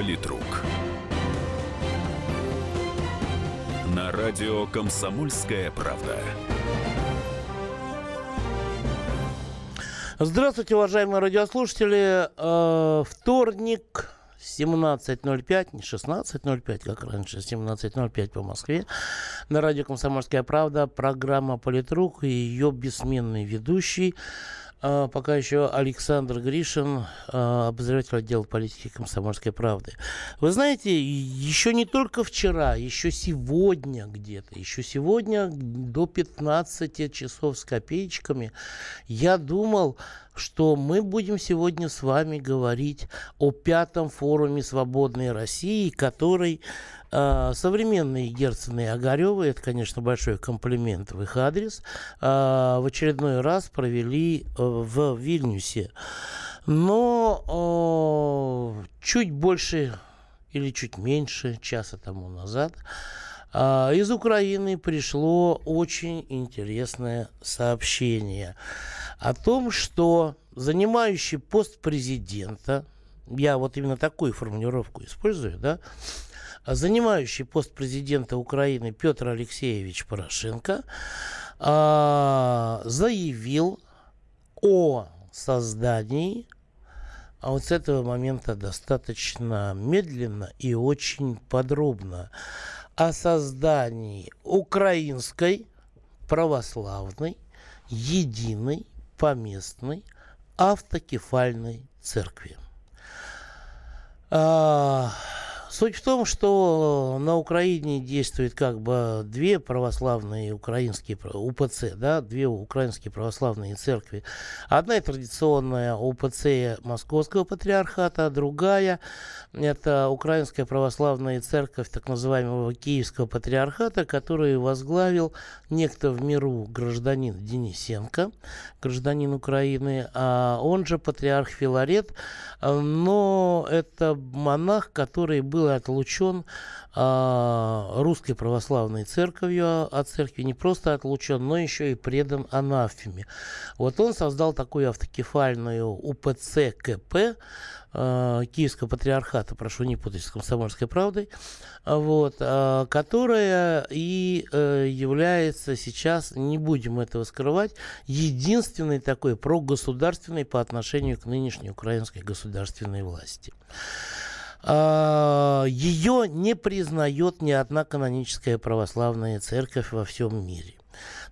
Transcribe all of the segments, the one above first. Политрук. На радио «Комсомольская правда». Здравствуйте, уважаемые радиослушатели. Вторник, 17.05, не 16.05, как раньше, 17.05 по Москве. На радио «Комсомольская правда» программа «Политрук» и ее бессменный ведущий, пока еще Александр Гришин, обозреватель отдела политики «Комсомольской правды». Вы знаете, еще не только вчера, еще сегодня где-то, еще сегодня до 15 часов с копеечками я думал, что мы будем сегодня с вами говорить о пятом форуме «Свободной России», который современные Герцены и Огарёвы, это, конечно, большой комплимент в их адрес, в очередной раз провели в Вильнюсе. Но чуть больше или чуть меньше часа тому назад из Украины пришло очень интересное сообщение о том, что занимающий пост президента, я вот именно такую формулировку использую, да, занимающий пост президента Украины Петр Алексеевич Порошенко заявил о создании, а вот с этого момента достаточно медленно и очень подробно, о создании Украинской православной единой поместной автокефальной церкви. Суть в том, что на Украине действуют как бы две православные украинские УПЦ, да, две украинские православные церкви. Одна традиционная УПЦ Московского патриархата, а другая это Украинская православная церковь так называемого Киевского патриархата, которую возглавил некто в миру гражданин Денисенко, гражданин Украины, а он же патриарх Филарет, но это монах, который был отлучен Русской православной церковью от церкви, не просто отлучен, но еще и предан анафеме. Вот он создал такую автокефальную УПЦ КП Киевского патриархата, прошу не путать с «Комсомольской правдой», вот, которая и является сейчас, не будем этого скрывать, единственной такой прогосударственной по отношению к нынешней украинской государственной власти. Ее не признает ни одна каноническая православная церковь во всем мире.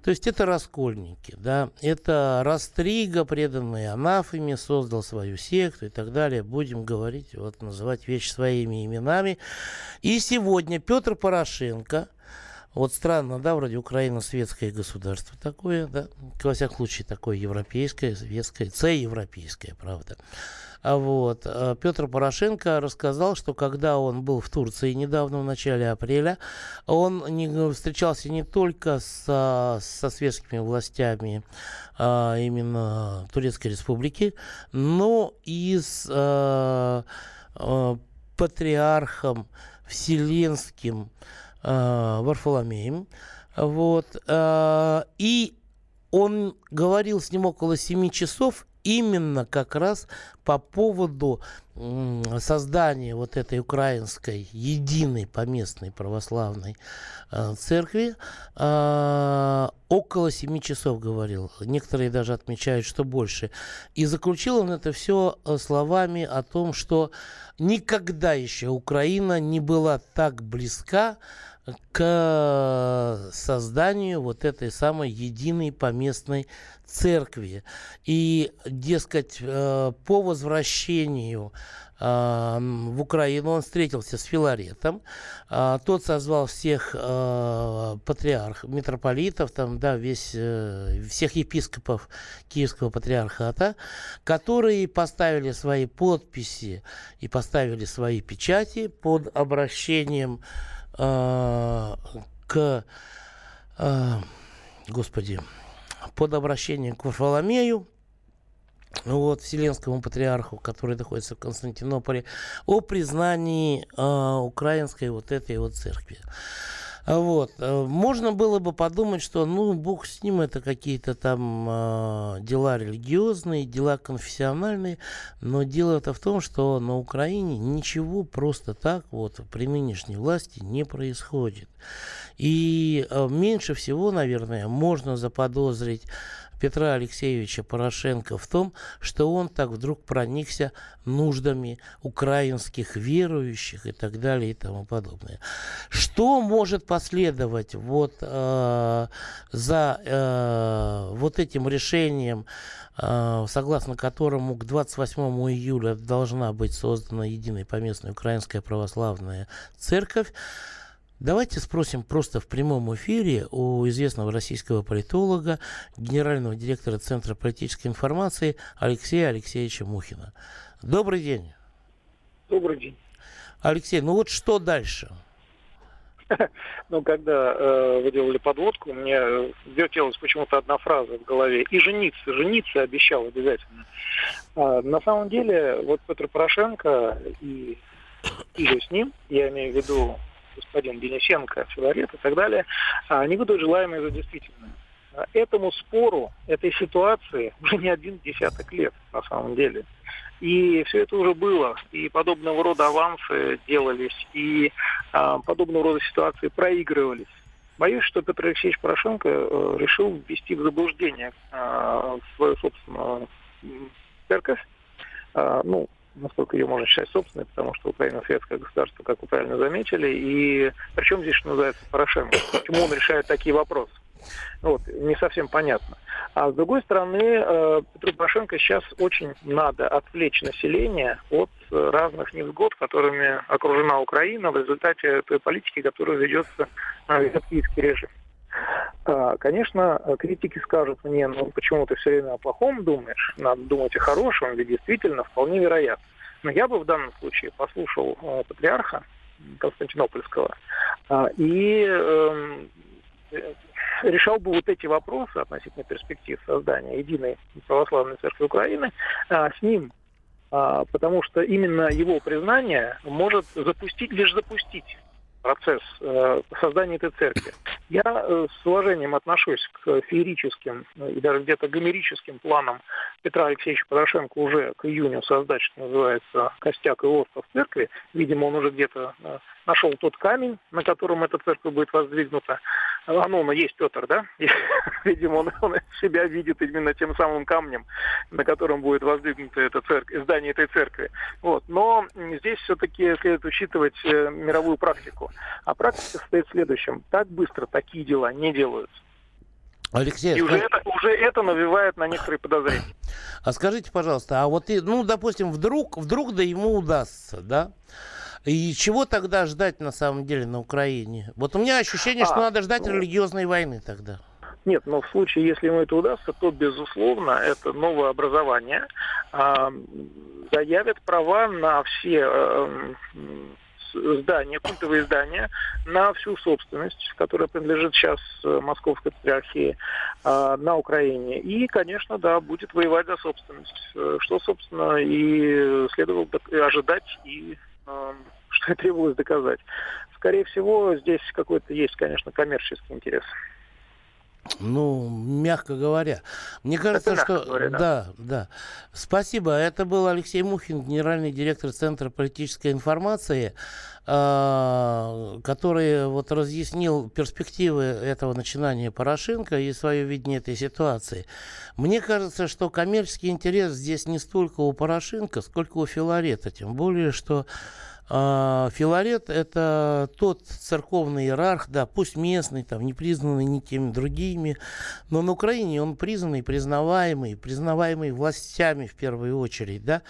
То есть это раскольники, да? Это Растрига, преданный анафеме, создал свою секту и так далее. Будем говорить, вот, называть вещи своими именами. И сегодня Петр Порошенко, вот странно, да, вроде Украина светское государство такое, да, во всяком случае такое европейское, светское, цеевропейское, правда. Вот. Петр Порошенко рассказал, что когда он был в Турции недавно, в начале апреля, он встречался не только со светскими властями именно Турецкой Республики, но и с патриархом Вселенским Варфоломеем. Вот. И он говорил с ним около 7 часов, именно как раз по поводу создания вот этой украинской единой поместной православной церкви. Около 7 часов говорил. Некоторые даже отмечают, что больше. И заключил он это все словами о том, что никогда еще Украина не была так близка к созданию вот этой самой единой поместной церкви. И, дескать, по возвращению в Украину он встретился с Филаретом. Тот созвал всех патриархов, митрополитов, там, да, всех епископов Киевского патриархата, которые поставили свои подписи и поставили свои печати под обращением под обращением к Варфоломею, вот, Вселенскому патриарху, который находится в Константинополе, о признании украинской вот этой вот церкви. Вот. Можно было бы подумать, что ну бог с ним, это какие-то там дела религиозные, дела конфессиональные, но дело-то в том, что на Украине ничего просто так вот при нынешней власти не происходит. И меньше всего, наверное, можно заподозрить Петра Алексеевича Порошенко в том, что он так вдруг проникся нуждами украинских верующих и так далее и тому подобное. Что может последовать вот за вот этим решением, согласно которому к 28 июля должна быть создана единая поместная Украинская православная церковь? Давайте спросим просто в прямом эфире у известного российского политолога, генерального директора Центра политической информации Алексея Алексеевича Мухина. Добрый день. Добрый день. Алексей, ну вот что дальше? Ну, когда вы делали подводку, мне вертелась почему-то одна фраза в голове. И жениться, жениться обещал обязательно. На самом деле, вот Петр Порошенко и с ним, я имею в виду, господин Денисенко, Филарет и так далее, они выдают желаемое за действительное. Этому спору, этой ситуации уже не один десяток лет на самом деле. И все это уже было. И подобного рода авансы делались, и подобного рода ситуации проигрывались. Боюсь, что Петр Алексеевич Порошенко решил ввести в заблуждение свою собственную церковь. Ну, насколько ее можно считать собственной, потому что Украина светское государство, как вы правильно заметили, и причем здесь, что называется, Порошенко? Почему он решает такие вопросы? Вот, не совсем понятно. А с другой стороны, Петру Порошенко сейчас очень надо отвлечь население от разных невзгод, которыми окружена Украина в результате той политики, которую ведется киевский режим. Конечно, критики скажут мне, ну почему ты все время о плохом думаешь, надо думать о хорошем, ведь действительно вполне вероятно. Но я бы в данном случае послушал патриарха Константинопольского и решал бы вот эти вопросы относительно перспектив создания единой православной церкви Украины с ним. Потому что именно его признание может запустить процесс создания этой церкви. Я с уважением отношусь к феерическим и даже где-то гомерическим планам Петра Алексеевича Порошенко уже к июню создать, что называется, костяк и остов церкви. Видимо, он уже где-то нашел тот камень, на котором эта церковь будет воздвигнута. Оно есть Петр, да? И, видимо, он себя видит именно тем самым камнем, на котором будет воздвигнуто это здание этой церкви. Вот. Но здесь все-таки следует учитывать мировую практику. А практика состоит в следующем. Так быстро такие дела не делаются. Алексей, и уже это навевает на некоторые подозрения. А скажите, пожалуйста, а вот, ну, допустим, вдруг да ему удастся, да? И чего тогда ждать на самом деле на Украине? Вот у меня ощущение, что надо ждать религиозной войны тогда. Нет, но в случае, если ему это удастся, то, безусловно, это новое образование заявит права на все здания, культовые здания, на всю собственность, которая принадлежит сейчас Московской патриархии на Украине. И, конечно, да, будет воевать за собственность, что, собственно, и следовало ожидать, и что и требовалось доказать. Скорее всего, здесь какой-то есть, конечно, коммерческий интерес. Ну, мягко говоря. Мне кажется, что... Говоря, да. Спасибо. Это был Алексей Мухин, генеральный директор Центра политической информации, который вот разъяснил перспективы этого начинания Порошенко и свое видение этой ситуации. Мне кажется, что коммерческий интерес здесь не столько у Порошенко, сколько у Филарета. Тем более, что Филарет — это тот церковный иерарх, да, пусть местный, там, не признанный никем другими, но на Украине он признанный, признаваемый властями в первую очередь, да,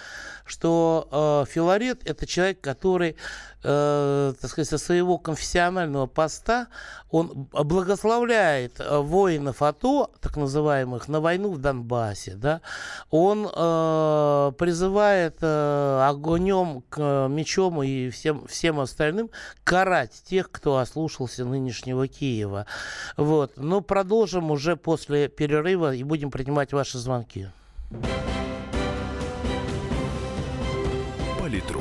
что Филарет — это человек, который, так сказать, со своего конфессионального поста он благословляет воинов АТО, так называемых, на войну в Донбассе, да, он призывает огнем к мечом и всем остальным карать тех, кто ослушался нынешнего Киева. Вот. Но продолжим уже после перерыва и будем принимать ваши звонки. Политрук.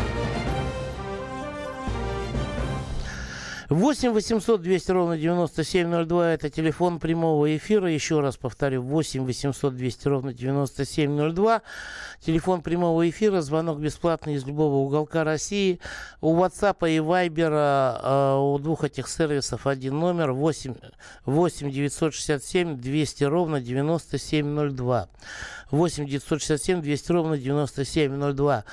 8-800-200-97-02 – это телефон прямого эфира. Еще раз повторю, 8-800-200-97-02. Телефон прямого эфира, звонок бесплатный из любого уголка России. У WhatsApp и Viber, у двух этих сервисов один номер – 8-967-200-97-02. 8-967-200-97-02.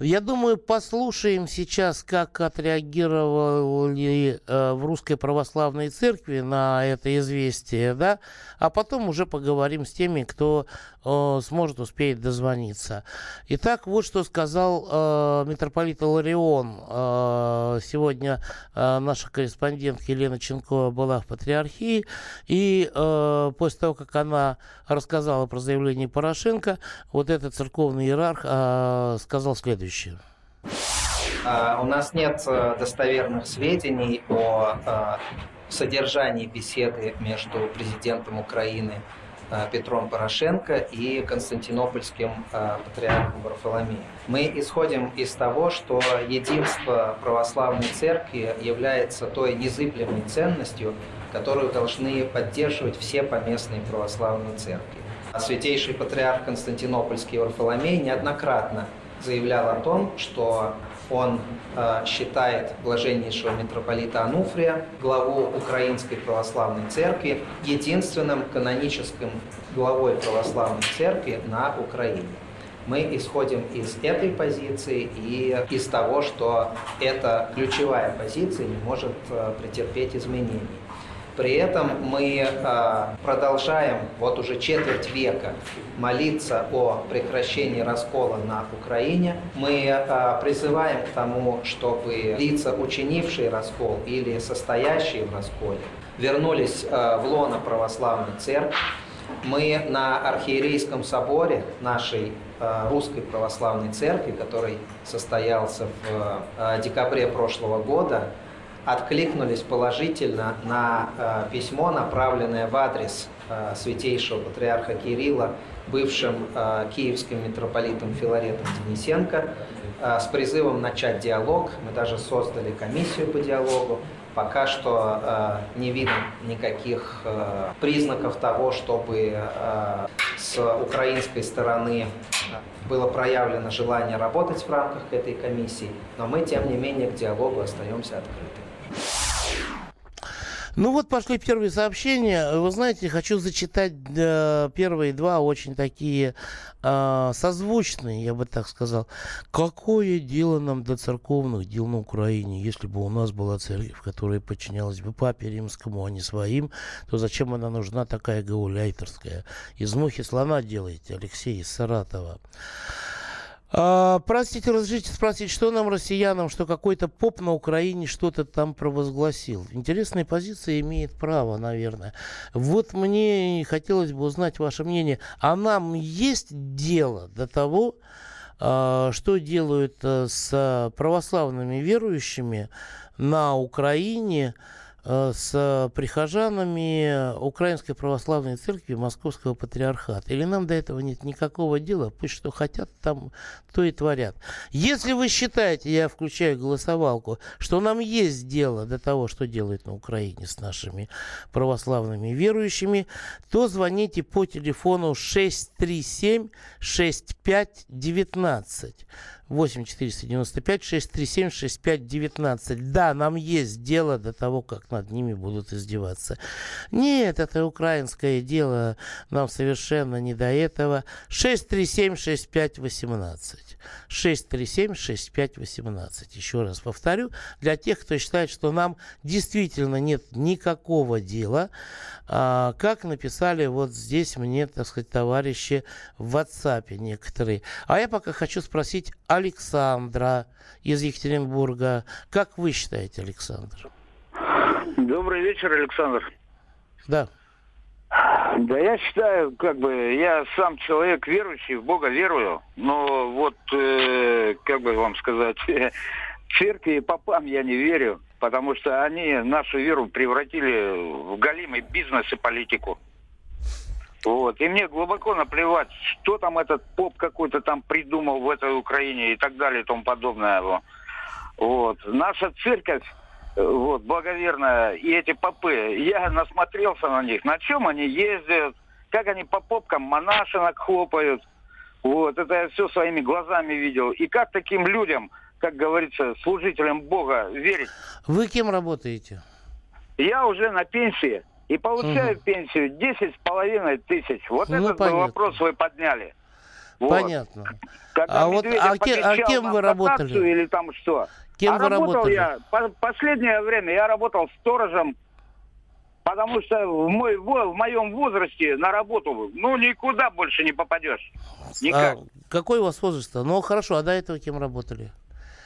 Я думаю, послушаем сейчас, как отреагировали в Русской Православной Церкви на это известие, да, а потом уже поговорим с теми, кто сможет, успеет дозвониться. Итак, вот что сказал митрополит Иларион. Сегодня наша корреспондентка Елена Ченкова была в Патриархии, и после того, как она рассказала про заявление Порошенко, вот этот церковный иерарх сказал следующее. У нас нет достоверных сведений о содержании беседы между президентом Украины Петром Порошенко и константинопольским патриархом Варфоломеем. Мы исходим из того, что единство православной церкви является той незыблемой ценностью, которую должны поддерживать все поместные православные церкви. Святейший патриарх Константинопольский Варфоломей неоднократно заявлял о том, что он считает блаженнейшего митрополита Онуфрия, главу Украинской Православной Церкви, единственным каноническим главой Православной Церкви на Украине. Мы исходим из этой позиции и из того, что эта ключевая позиция не может претерпеть изменений. При этом мы продолжаем вот уже четверть века молиться о прекращении раскола на Украине. Мы призываем к тому, чтобы лица, учинившие раскол или состоящие в расколе, вернулись в лоно православной церкви. Мы на архиерейском соборе нашей Русской Православной Церкви, который состоялся в декабре прошлого года, откликнулись положительно на письмо, направленное в адрес святейшего патриарха Кирилла бывшим киевским митрополитом Филаретом Денисенко с призывом начать диалог. Мы даже создали комиссию по диалогу. Пока что не видно никаких признаков того, чтобы с украинской стороны было проявлено желание работать в рамках этой комиссии, но мы, тем не менее, к диалогу остаемся открыты. Ну вот пошли первые сообщения. Вы знаете, хочу зачитать первые два очень такие созвучные, я бы так сказал. Какое дело нам до церковных дел на Украине? Если бы у нас была церковь, которая подчинялась бы папе римскому, а не своим, то зачем она нужна такая гауляйтерская? Из мухи слона делаете, Алексей из Саратова. Простите, разрешите спросить, что нам, россиянам, что какой-то поп на Украине что-то там провозгласил? Интересная позиция, имеет право, наверное. Вот мне хотелось бы узнать ваше мнение. А нам есть дело до того, что делают с православными верующими на Украине, с прихожанами Украинской Православной Церкви Московского Патриархата? Или нам до этого нет никакого дела? Пусть что хотят, там то и творят. Если вы считаете, я включаю голосовалку, что нам есть дело до того, что делают на Украине с нашими православными верующими, то звоните по телефону 637-6519. 8-495-637-6519. Да, нам есть дело до того, как на над ними будут издеваться. Нет, это украинское дело, нам совершенно не до этого. 637-6518. 637-6518. Еще раз повторю, для тех, кто считает, что нам действительно нет никакого дела, как написали вот здесь мне, так сказать, товарищи в WhatsApp некоторые. А я пока хочу спросить Александра из Екатеринбурга. Как вы считаете, Александр? Добрый вечер, Александр. Да. Да, я считаю, как бы, я сам человек верующий, в Бога верую, но вот, как бы вам сказать, церкви и попам я не верю, потому что они нашу веру превратили в голимый бизнес и политику. Вот. И мне глубоко наплевать, что там этот поп какой-то там придумал в этой Украине и так далее и тому подобное. Вот. Наша церковь, вот, благоверная, и эти попы, я насмотрелся на них, на чем они ездят, как они по попкам монашинок хлопают. Вот. Это я все своими глазами видел. И как таким людям, как говорится, служителям Бога верить? Вы кем работаете? Я уже на пенсии. И получаю пенсию 10,5 тысяч. Вот этот вопрос вы подняли. Вот. Понятно. Когда кем вы работали? Или там что? Кем вы работали? Последнее время я работал сторожем, потому что в моем возрасте на работу никуда больше не попадешь. Никак. Какой у вас возраст? Ну хорошо, а до этого кем работали?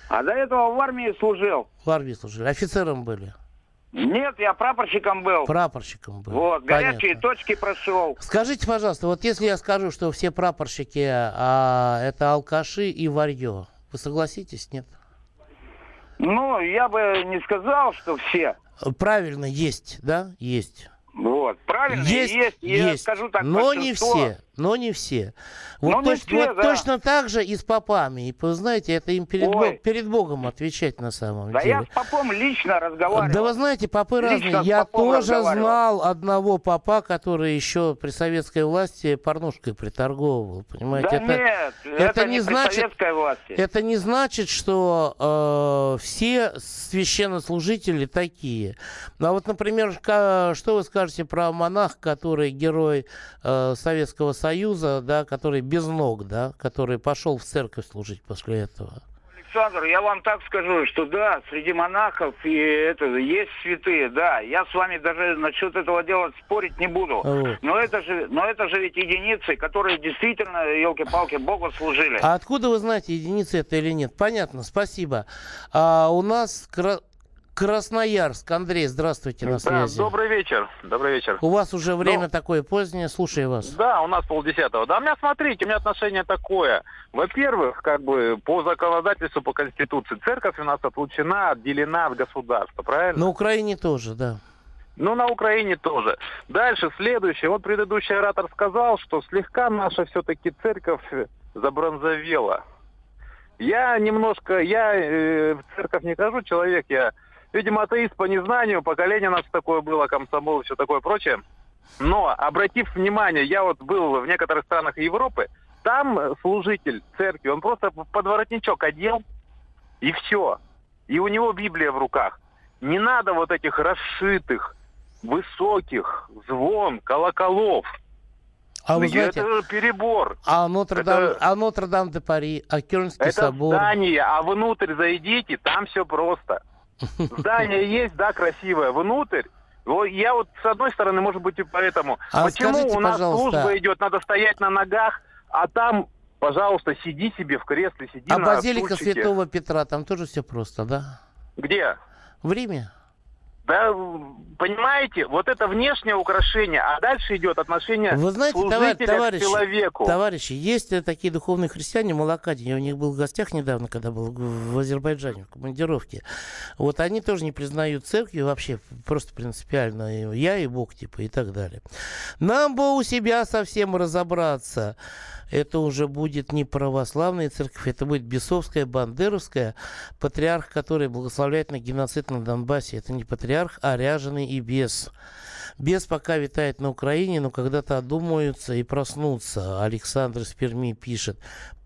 А до этого в армии служил. В армии служили. Офицером были? Нет, я прапорщиком был. Прапорщиком был. Вот, горячие точки прошел. Скажите, пожалуйста, вот если я скажу, что все прапорщики это алкаши и варьё, вы согласитесь, нет? Ну, я бы не сказал, что все. Правильно, есть, да? Есть. Вот, правильно, есть. Я скажу так, но не все, Вот, но не все, точно так же и с попами. И, вы знаете, это им перед Богом отвечать на самом деле. Да я с попом лично разговаривал. Да вы знаете, попы разные. Я тоже знал одного попа, который еще при советской власти порнушкой приторговывал. Понимаете? Да это не значит, при советской власти. Это не значит, что все священнослужители такие. А вот, например, что вы скажете про монах, который герой Советского Союза, да, который без ног, да, который пошел в церковь служить после этого? Александр, я вам так скажу, что да, среди монахов есть святые, да. Я с вами даже насчет этого дела спорить не буду. Вот. Но это же ведь единицы, которые действительно, елки-палки, Богу служили. А откуда вы знаете, единицы это или нет? Понятно, спасибо. А у нас... Красноярск. Андрей, здравствуйте, на связи. Да, добрый вечер. Добрый вечер. У вас уже время такое позднее, слушаю вас. Да, у нас 9:30. Да, у меня, смотрите, у меня отношение такое. Во-первых, как бы по законодательству, по Конституции, церковь у нас отлучена, отделена от государства, правильно? На Украине тоже, да. Ну, на Украине тоже. Дальше, следующее. Вот предыдущий оратор сказал, что слегка наша все-таки церковь забронзовела. Я немножко, в церковь не хожу, человек я... Видимо, атеист по незнанию, поколение у нас такое было, комсомол и все такое прочее. Но, обратив внимание, я вот был в некоторых странах Европы, там служитель церкви, он просто под воротничок одел, и все. И у него Библия в руках. Не надо вот этих расшитых, высоких, звон, колоколов. А вы знаете, это перебор. А Нотр-Дам-де-Пари, а Кёльнский собор. Это здание, а внутрь зайдите, там все просто. Здание есть, да, красивое, внутрь. Я вот с одной стороны, может быть, и поэтому. Почему скажите, у нас служба идет, надо стоять на ногах, а там, пожалуйста, сиди себе в кресле, сиди на стульчике. А базилика Святого Петра, там тоже все просто, да? Где? В Риме. Да, понимаете, вот это внешнее украшение, а дальше идет отношение служителя к человеку. Товарищи, есть такие духовные христиане, молокати, я у них был в гостях недавно, когда был в Азербайджане, в командировке. Вот они тоже не признают церкви вообще, просто принципиально, я и Бог, типа, и так далее. Нам бы у себя совсем разобраться. Это уже будет не православная церковь, это будет бесовская, бандеровская, патриарх, который благословляет на геноцид на Донбассе. Это не патриарх, а ряженый и бес. Бес пока витает на Украине, но когда-то одумаются и проснутся. Александр из Перми пишет.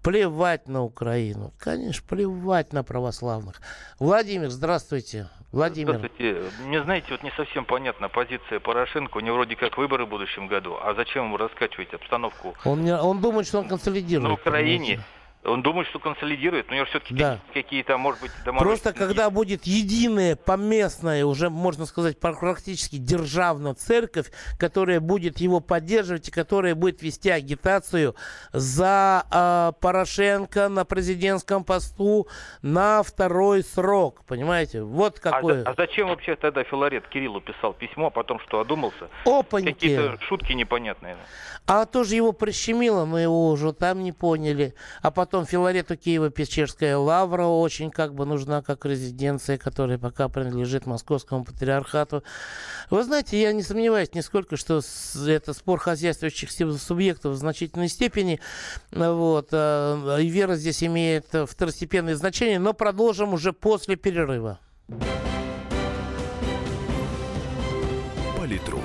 Плевать на Украину. Конечно, плевать на православных. Владимир, здравствуйте. Владимир. Здравствуйте. Мне, знаете, вот не совсем понятна позиция Порошенко. У него вроде как выборы в будущем году. А зачем ему раскачивать обстановку? Он думает, что он консолидирует. На Украине. Он думает, что консолидирует, но у него все-таки да. какие-то, может быть, доморощенные... Просто когда будет единая, поместная, уже, можно сказать, практически державная церковь, которая будет его поддерживать и которая будет вести агитацию за Порошенко на президентском посту на второй срок, понимаете? Вот какой... А зачем вообще тогда Филарет Кириллу писал письмо, а потом что, одумался? Опаньки! Какие-то шутки непонятные. А тоже его прищемило, мы его уже там не поняли. А потом Филарету Киево-Печерская лавра очень как бы нужна как резиденция, которая пока принадлежит Московскому патриархату. Вы знаете, я не сомневаюсь нисколько, что это спор хозяйствующих субъектов в значительной степени. Вот. И вера здесь имеет второстепенное значение, но продолжим уже после перерыва. Политрук.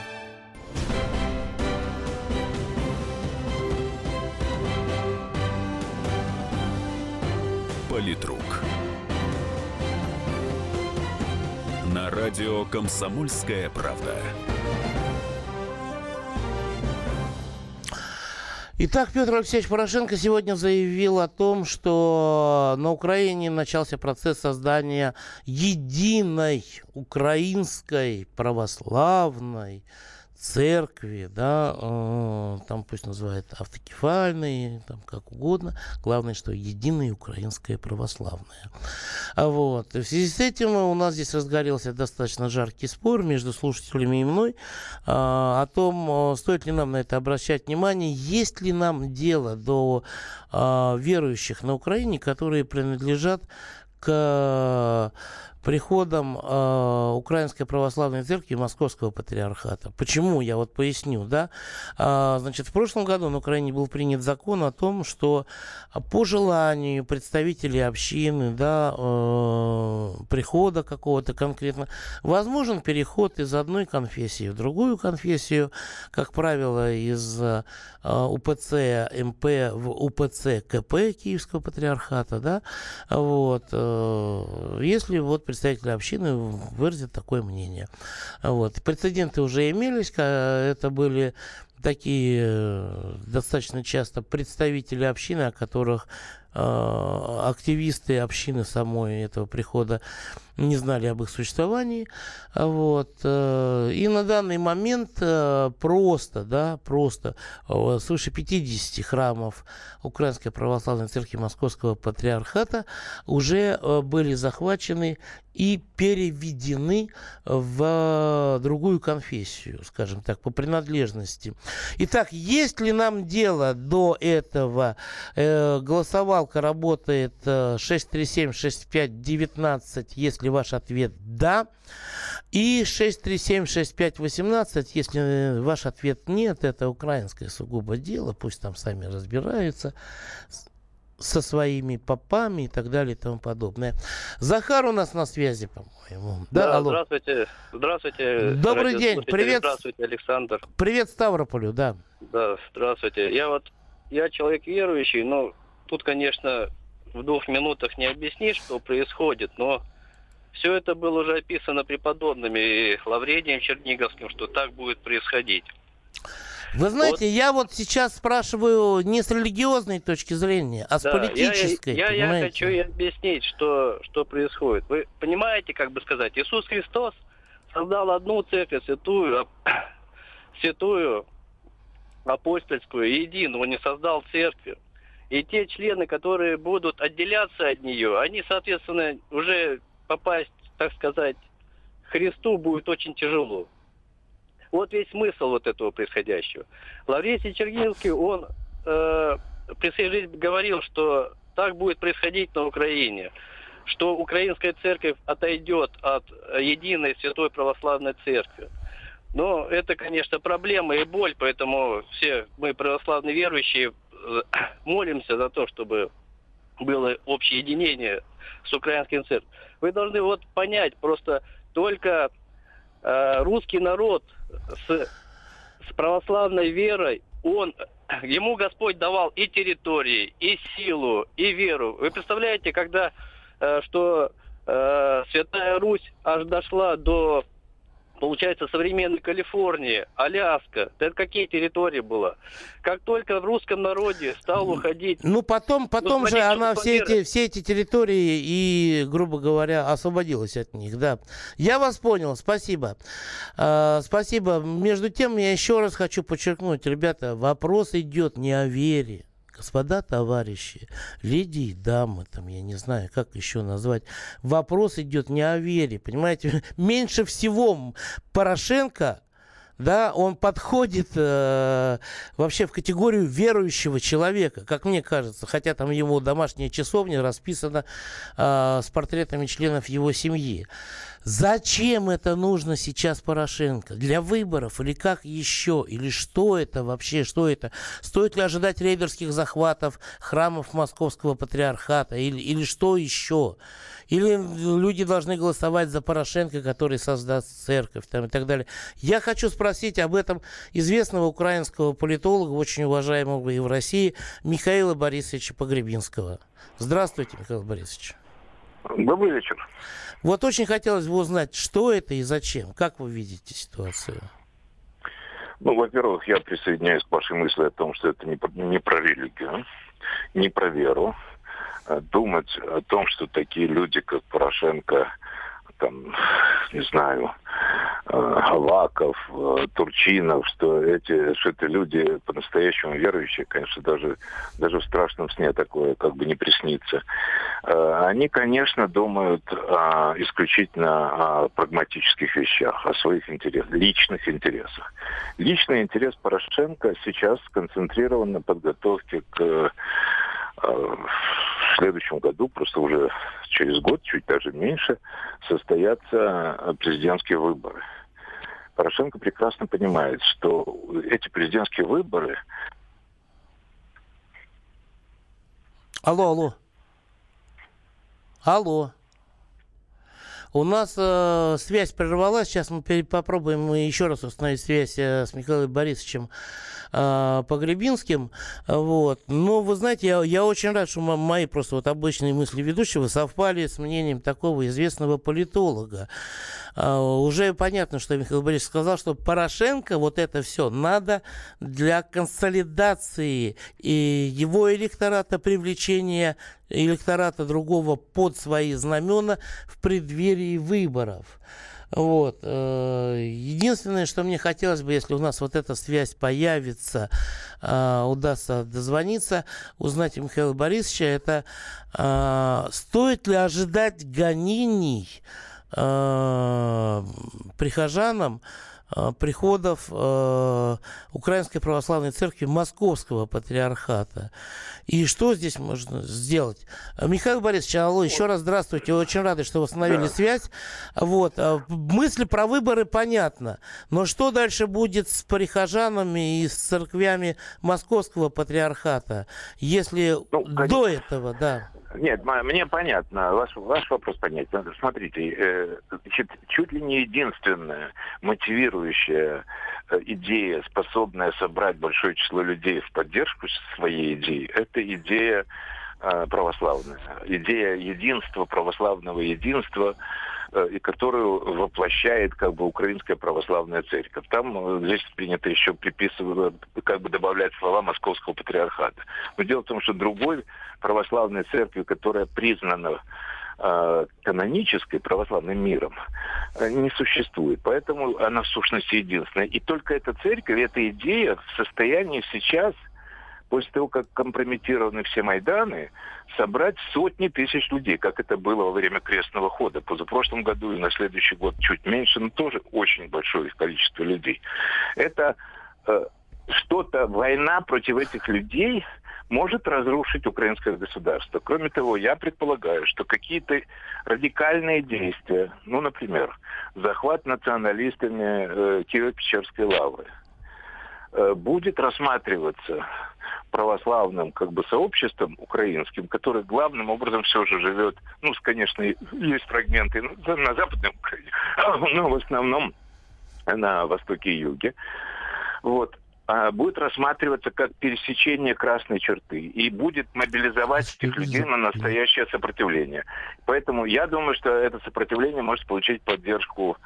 Политрук. На радио «Комсомольская правда». Итак, Петр Алексеевич Порошенко сегодня заявил о том, что на Украине начался процесс создания единой украинской православной церкви, да, там пусть называют автокефальные, там как угодно. Главное, что единая украинская православная. Вот. И в связи с этим у нас здесь разгорелся достаточно жаркий спор между слушателями и мной о том, стоит ли нам на это обращать внимание, есть ли нам дело до верующих на Украине, которые принадлежат к приходом Украинской православной церкви и Московского патриархата. Почему? Я вот поясню, да. Значит, в прошлом году на Украине был принят закон о том, что по желанию представителей общины, да, прихода какого-то конкретно, возможен переход из одной конфессии в другую конфессию, как правило, из УПЦ МП в УПЦ КП Киевского патриархата, да. Вот. Если вот представители общины выразят такое мнение. Вот. Прецеденты уже имелись, это были такие достаточно часто представители общины, о которых активисты общины самой этого прихода не знали об их существовании. Вот. И на данный момент просто свыше 50 храмов Украинской православной церкви Московского патриархата уже были захвачены и переведены в другую конфессию, скажем так, по принадлежности. Итак, есть ли нам дело до этого? Голосовалка работает 637-65-19, если ваш ответ «да», и 637-65-18, если ваш ответ «нет», это украинское сугубо дело, пусть там сами разбираются со своими попами и так далее и тому подобное. Захар у нас на связи, по-моему. Да, алло. Здравствуйте. Здравствуйте. Добрый день. Привет. Здравствуйте, Александр. Привет Ставрополю, да. Да, здравствуйте. Я человек верующий, но тут, конечно, в 2 минутах не объяснишь, что происходит, но все это было уже описано преподобными и Лаврентием Черниговским, что так будет происходить. Вы знаете, вот. Я вот сейчас спрашиваю не с религиозной точки зрения, а с политической. Я хочу и объяснить, что происходит. Вы понимаете, как бы сказать, Иисус Христос создал одну церковь, святую апостольскую, единую, он не создал церкви. И те члены, которые будут отделяться от нее, они, соответственно, уже попасть, так сказать, Христу будет очень тяжело. Вот весь смысл вот этого происходящего. Лаврентий Черниговский, он говорил, что так будет происходить на Украине, что украинская церковь отойдет от единой святой православной церкви. Но это, конечно, проблема и боль, поэтому все мы, православные верующие, молимся за то, чтобы было общее единение с украинским церковью. Вы должны вот понять, просто только русский народ с православной верой, ему Господь давал и территории, и силу, и веру. Вы представляете, что Святая Русь аж дошла до, получается, современной Калифорнии, Аляска. Это какие территории было? Как только в русском народе стал уходить... Потом же она все эти территории и, грубо говоря, освободилась от них, да. Я вас понял, спасибо. Спасибо. Между тем, я еще раз хочу подчеркнуть, ребята, вопрос идет не о вере. Господа, товарищи, леди и дамы, я не знаю, как еще назвать, вопрос идет не о вере, понимаете? Меньше всего Порошенко, он подходит вообще в категорию верующего человека, как мне кажется, хотя там его домашняя часовня расписана с портретами членов его семьи. Зачем это нужно сейчас Порошенко? Для выборов или как еще? Или что это вообще? Что это? Стоит ли ожидать рейдерских захватов храмов Московского патриархата? Или что еще? Или люди должны голосовать за Порошенко, который создаст церковь и так далее? Я хочу спросить об этом известного украинского политолога, очень уважаемого и в России, Михаила Борисовича Погребинского. Здравствуйте, Михаил Борисович. Добрый вечер. Вот очень хотелось бы узнать, что это и зачем. Как вы видите ситуацию? Во-первых, я присоединяюсь к вашей мысли о том, что это не про религию, не про веру. Думать о том, что такие люди, как Порошенко, Аваков, Турчинов, что это люди по-настоящему верующие, конечно, даже в страшном сне такое не приснится. Они, конечно, думают исключительно о прагматических вещах, о своих интересах, личных интересах. Личный интерес Порошенко сейчас сконцентрирован на подготовке к в следующем году, просто уже через год, чуть даже меньше, состоятся президентские выборы. Порошенко прекрасно понимает, что эти президентские выборы... Алло. У нас связь прервалась. Сейчас мы попробуем еще раз установить связь с Михаилом Борисовичем Погребинским. Вот. Но вы знаете, я очень рад, что мои просто обычные мысли ведущего совпали с мнением такого известного политолога. Уже понятно, что Михаил Борисович сказал, что Порошенко это все надо для консолидации и его электората, привлечения электората другого под свои знамена в преддверии выборов. Вот. Единственное, что мне хотелось бы, если у нас эта связь появится, удастся дозвониться, узнать у Михаила Борисовича, это стоит ли ожидать гонений прихожанам приходов Украинской Православной Церкви Московского Патриархата. И что здесь можно сделать? Михаил Борисович, алло, еще раз здравствуйте. Очень рады, что восстановили связь. Вот. Мысли про выборы понятно. Но что дальше будет с прихожанами и с церквями Московского Патриархата, если до этого... Да. Нет, мне понятно. Ваш вопрос понятен. Смотрите, чуть ли не единственная мотивирующая идея, способная собрать большое число людей в поддержку своей идеи, это идея православная. Идея единства, православного единства, и которую воплощает Украинская Православная Церковь. Там здесь принято еще приписывать, добавлять слова Московского Патриархата. Но дело в том, что другой православной церкви, которая признана канонической православным миром, не существует. Поэтому она в сущности единственная. И только эта церковь, эта идея в состоянии сейчас после того, как компрометированы все Майданы, собрать сотни тысяч людей, как это было во время крестного хода. Позапрошлом году и на следующий год чуть меньше, но тоже очень большое количество людей. Это что-то, война против этих людей может разрушить украинское государство. Кроме того, я предполагаю, что какие-то радикальные действия, ну, например, захват националистами Киево-Печерской лавры, будет рассматриваться православным как бы сообществом украинским, которое главным образом все же живет, ну, конечно, есть фрагменты на Западной Украине, но в основном на Востоке и Юге. Вот. Будет рассматриваться как пересечение красной черты и будет мобилизовать этих людей на настоящее сопротивление. Поэтому я думаю, что это сопротивление может получить поддержку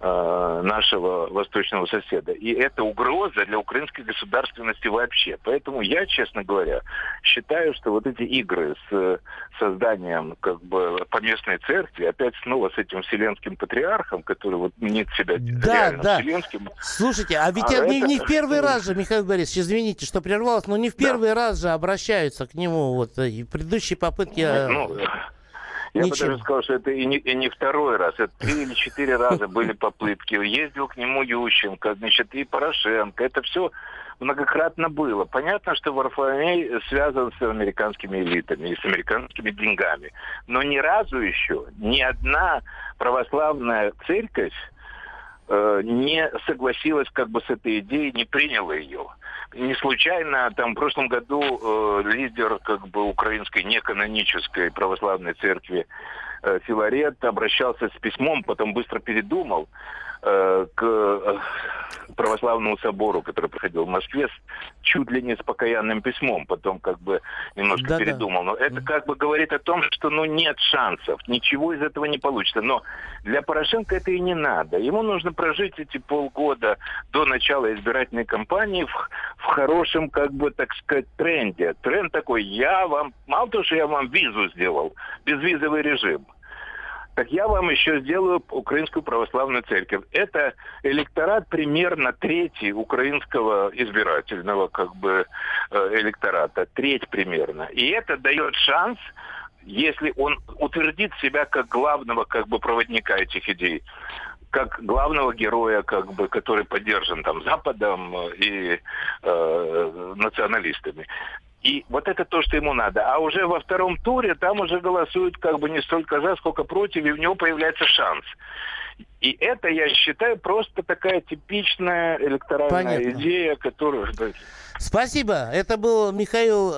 нашего восточного соседа. И это угроза для украинской государственности вообще. Поэтому я, честно говоря, считаю, что вот эти игры с созданием как бы поместной церкви, опять снова с этим вселенским патриархом, который вот мнит себя реально вселенским. Слушайте, а ведь не в первый раз же, Михаил Борисович, извините, что прервалось, но не в первый раз же обращаются к нему. Вот, и предыдущие попытки... Я бы даже сказал, что это и не второй раз. Это 3 или 4 раза были попытки. Ездил к нему Ющенко, значит, и Порошенко. Это все многократно было. Понятно, что Варфоломей связан с американскими элитами и с американскими деньгами. Но ни разу еще ни одна православная церковь не согласилась как бы с этой идеей, не приняла ее. Не случайно там в прошлом году лидер как бы украинской неканонической православной церкви Филарет обращался с письмом, потом быстро передумал к православному собору, который проходил в Москве, чуть ли не с покаянным письмом, потом как бы немножко передумал. Но это как бы говорит о том, что ну нет шансов, ничего из этого не получится. Но для Порошенко это и не надо. Ему нужно прожить эти полгода до начала избирательной кампании в хорошем, как бы, так сказать, тренде. Тренд такой, я вам, мало того, что я вам визу сделал, безвизовый режим, так я вам еще сделаю Украинскую православную церковь. Это электорат примерно 1/3 украинского избирательного как бы электората. 1/3 примерно. И это дает шанс, если он утвердит себя как главного как бы проводника этих идей, как главного героя, как бы, который поддержан там Западом и националистами. И вот это то, что ему надо. А уже во втором туре там уже голосуют как бы не столько за, сколько против, и у него появляется шанс. И это, я считаю, просто такая типичная электоральная идея, которую... Спасибо. Это был Михаил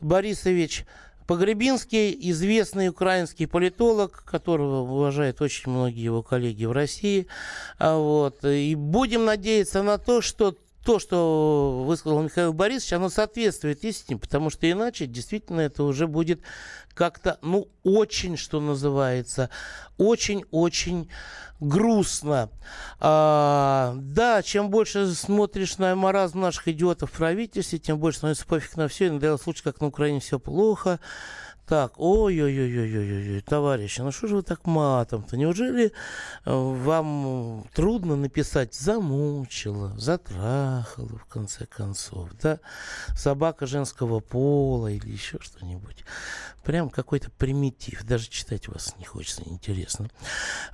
Борисович Погребинский, известный украинский политолог, которого уважают очень многие его коллеги в России. Вот. И будем надеяться на то, что высказал Михаил Борисович, оно соответствует истине, потому что иначе действительно это уже будет как-то, ну, очень, что называется, очень-очень грустно. Да, чем больше смотришь на маразм наших идиотов в правительстве, тем больше становится пофиг на все. И надоело слушать, как на Украине все плохо. Так, ой-ой-ой, товарищи, ну что же вы так матом-то? Неужели вам трудно написать «замучила», «затрахала», в конце концов, да? «Собака женского пола» или еще что-нибудь. Прям какой-то примитив, даже читать вас не хочется, неинтересно.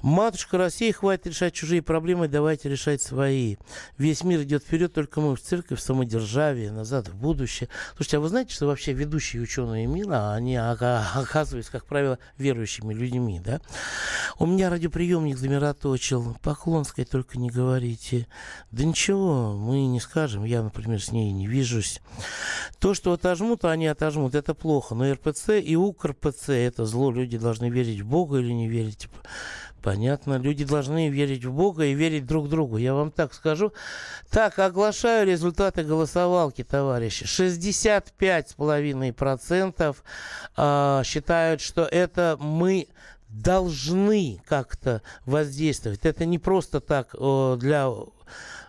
«Матушка Россия, хватит решать чужие проблемы, давайте решать свои. Весь мир идет вперед, только мы в церковь, в самодержавие, назад в будущее». Слушайте, а вы знаете, что вообще ведущие ученые мира, они оказываются, как правило, верующими людьми, да? «У меня радиоприемник замироточил. Поклонской только не говорите». Да ничего, мы не скажем. Я, например, с ней не вижусь. То, что отожмут, они отожмут. Это плохо. Но РПЦ и УКРПЦ – это зло. Люди должны верить в Бога или не верить. Понятно. Люди должны верить в Бога и верить друг другу. Я вам так скажу. Так, оглашаю результаты голосовалки, товарищи. 65,5% считают, что это мы должны как-то воздействовать. Это не просто так для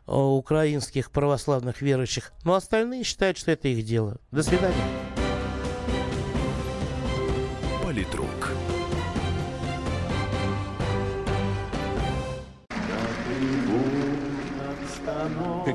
украинских православных верующих. Но остальные считают, что это их дело. До свидания. Политрук.